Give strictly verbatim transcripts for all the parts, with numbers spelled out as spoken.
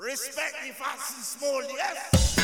Respect the fast and small, yes.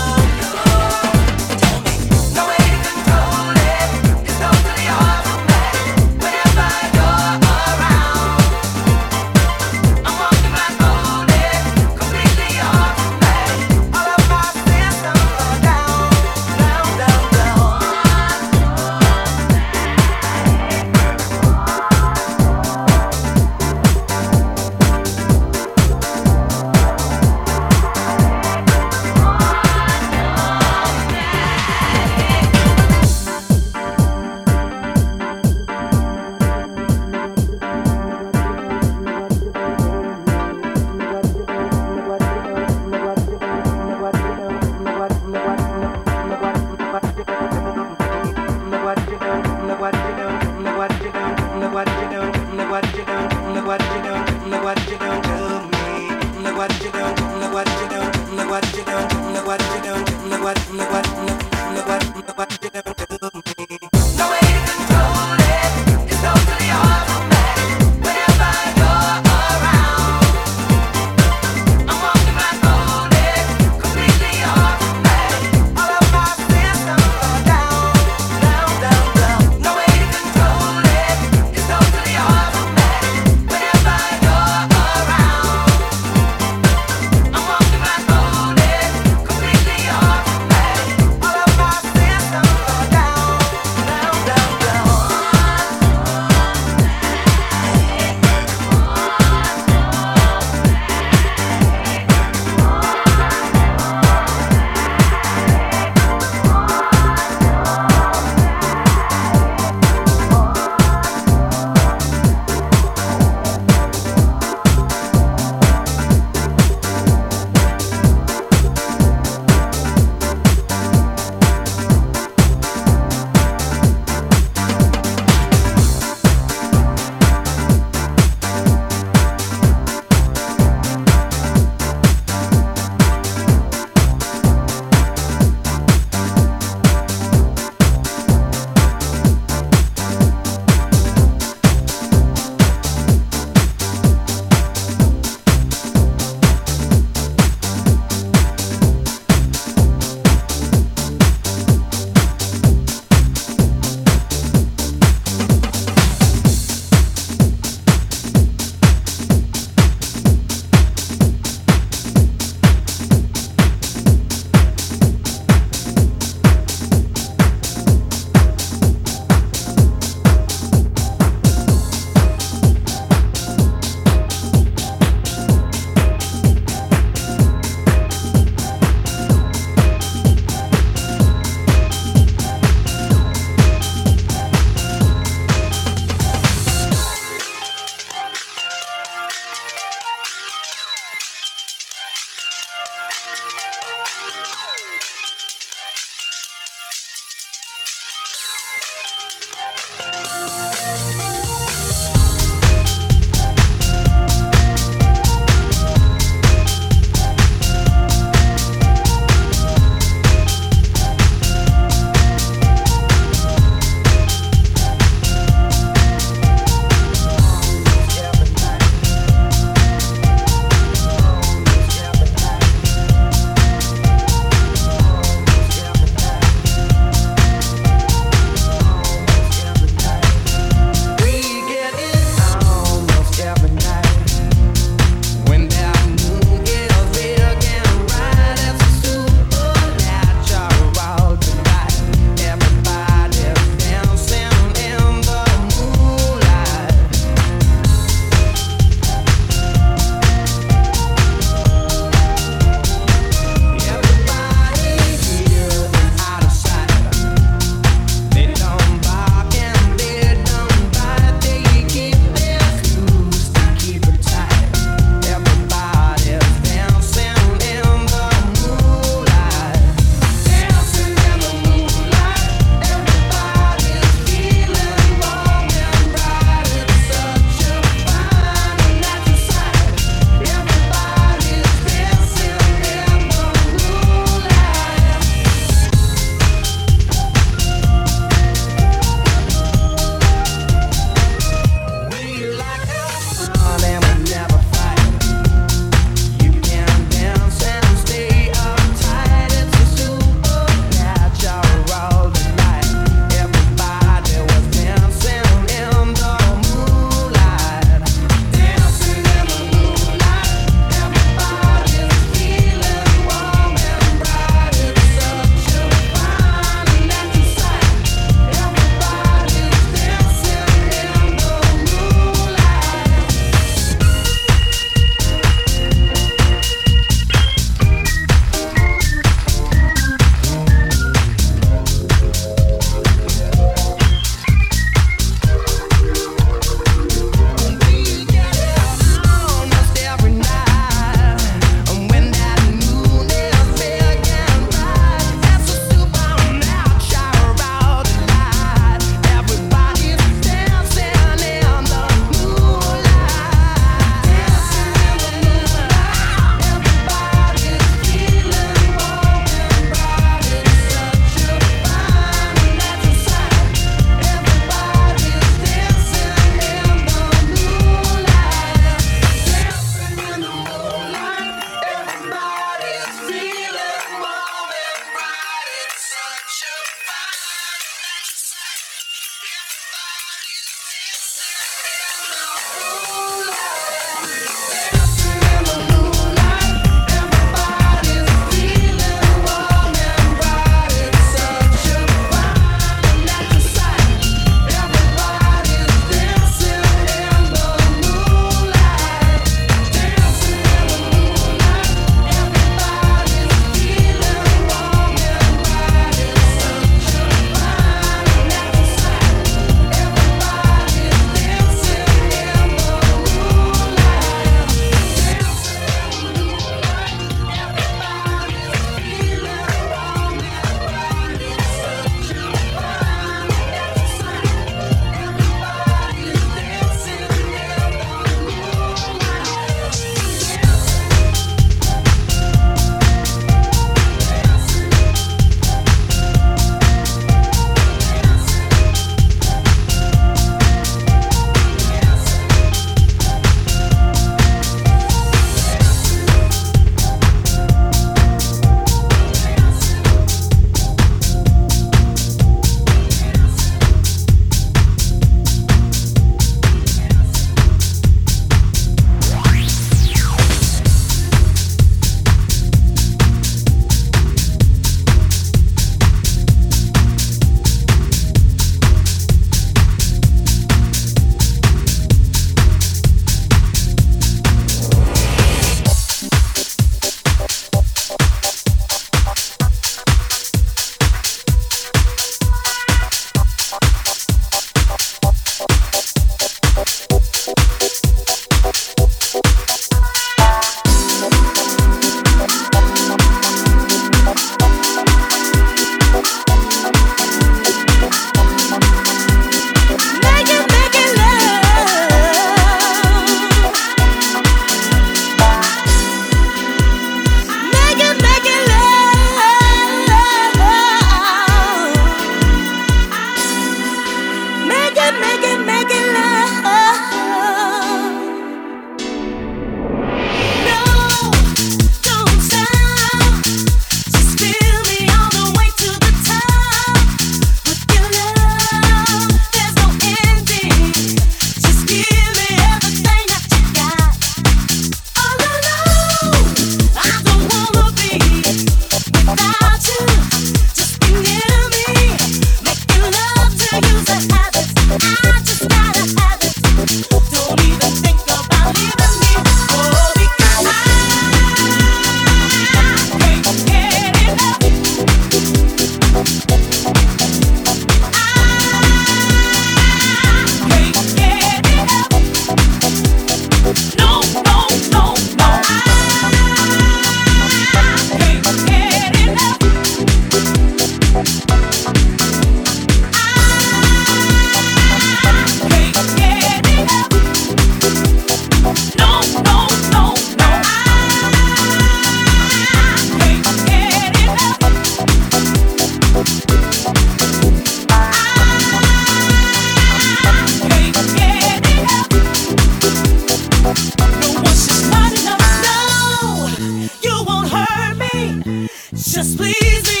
No,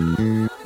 no.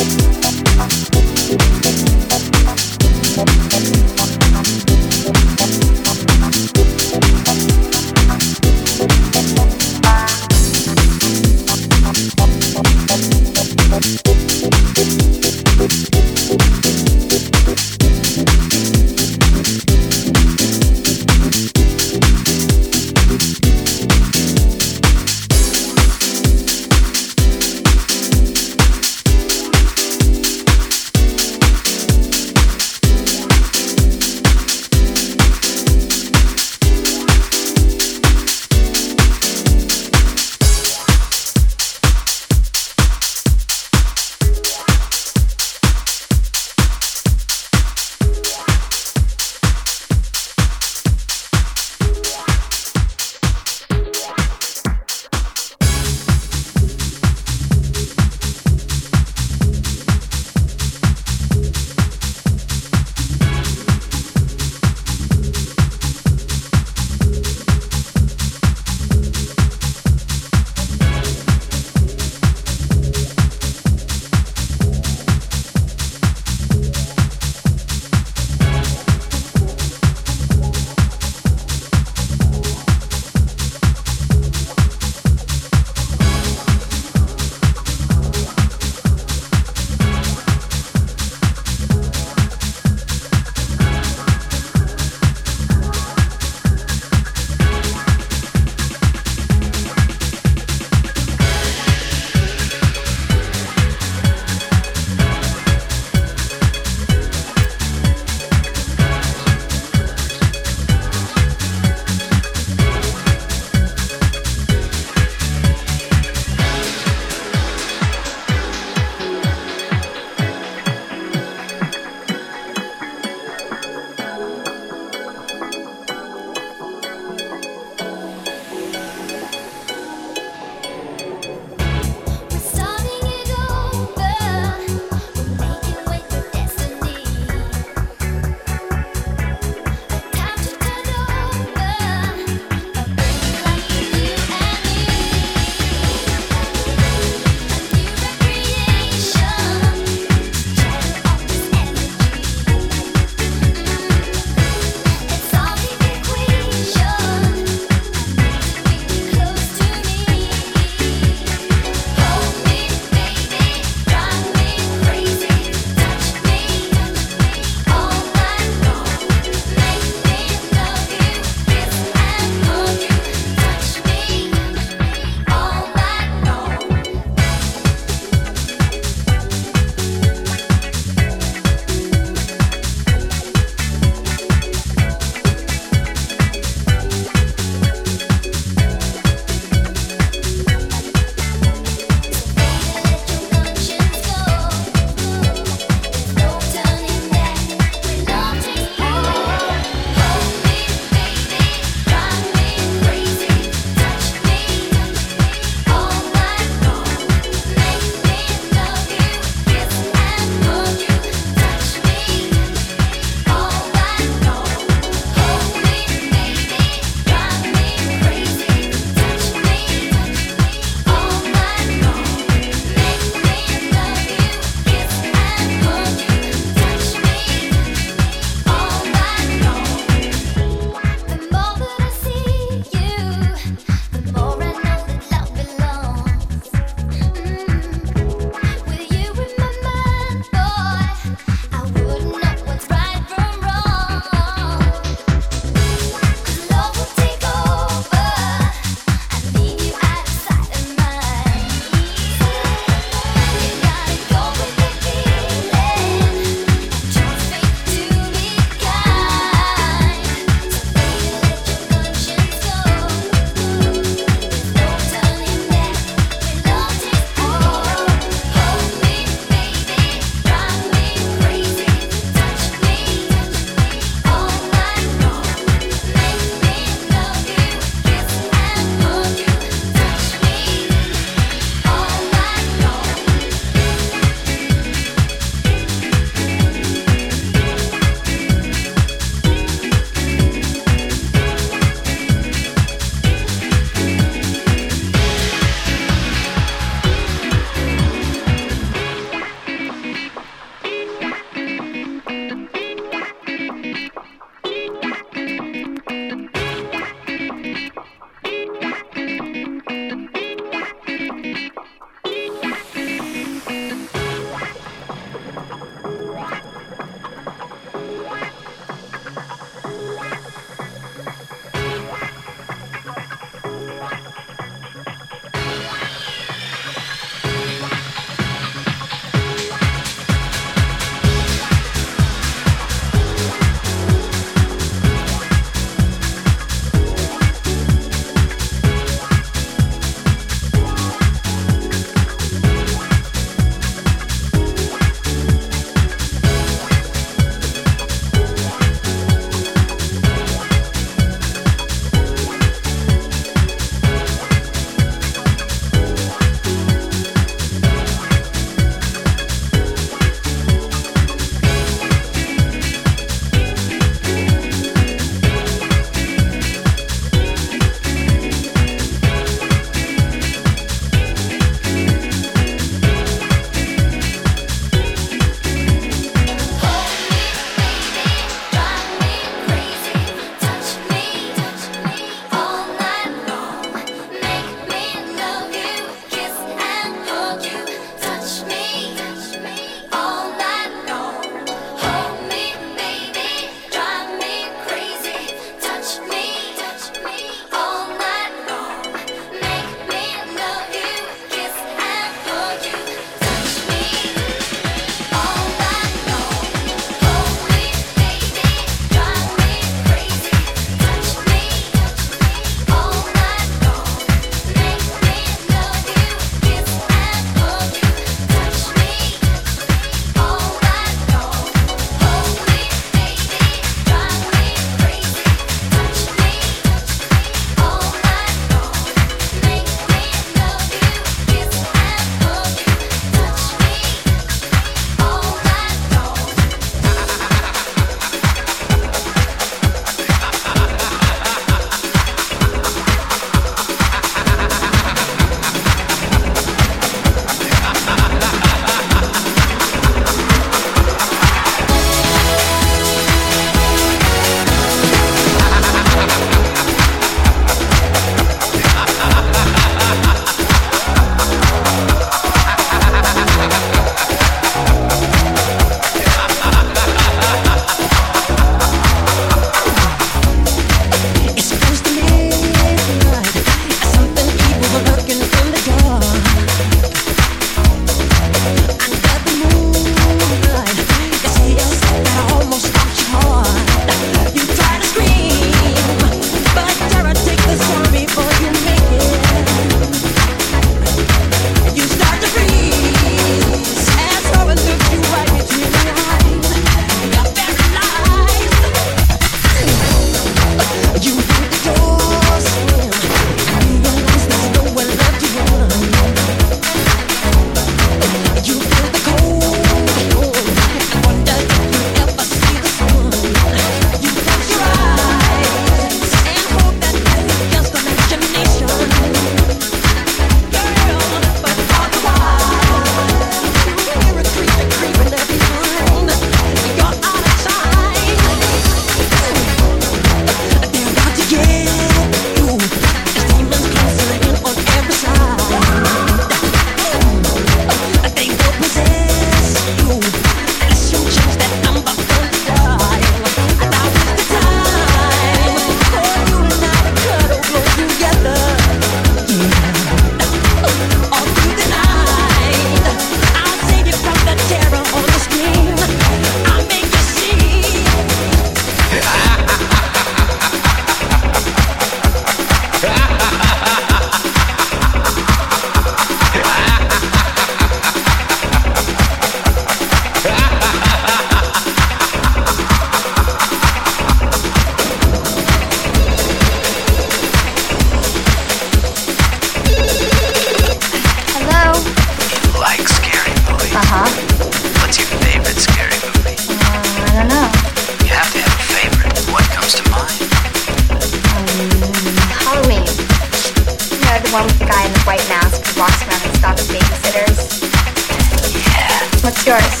What's yours?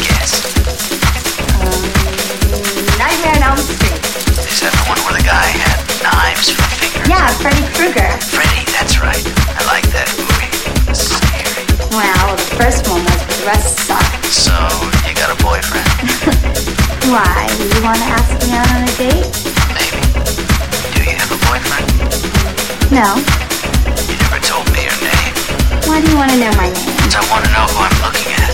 Kiss. Um, Nightmare on Elm Street. Is that the one where the guy had knives for fingers? Yeah, Freddy Krueger. Freddy, that's right. I like that movie. It was scary. Well, the first one was, but the rest sucked. So, you got a boyfriend? Why? Do you want to ask me out on a date? Maybe. Do you have a boyfriend? No. You never told me your name. Why do you want to know my name? I want to know who I'm looking at.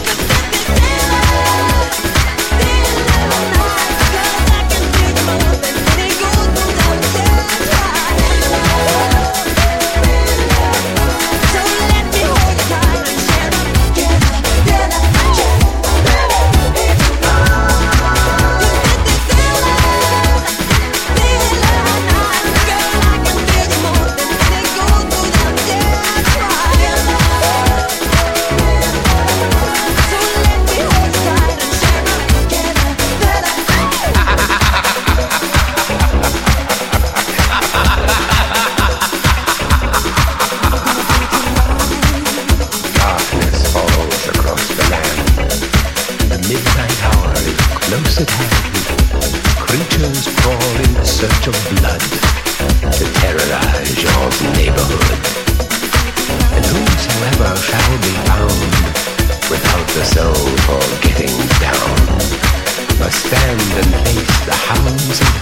Close at hand, creatures crawl in search of blood to terrorize your neighborhood. And whosoever shall be found without the soul for getting down must stand and face the hounds of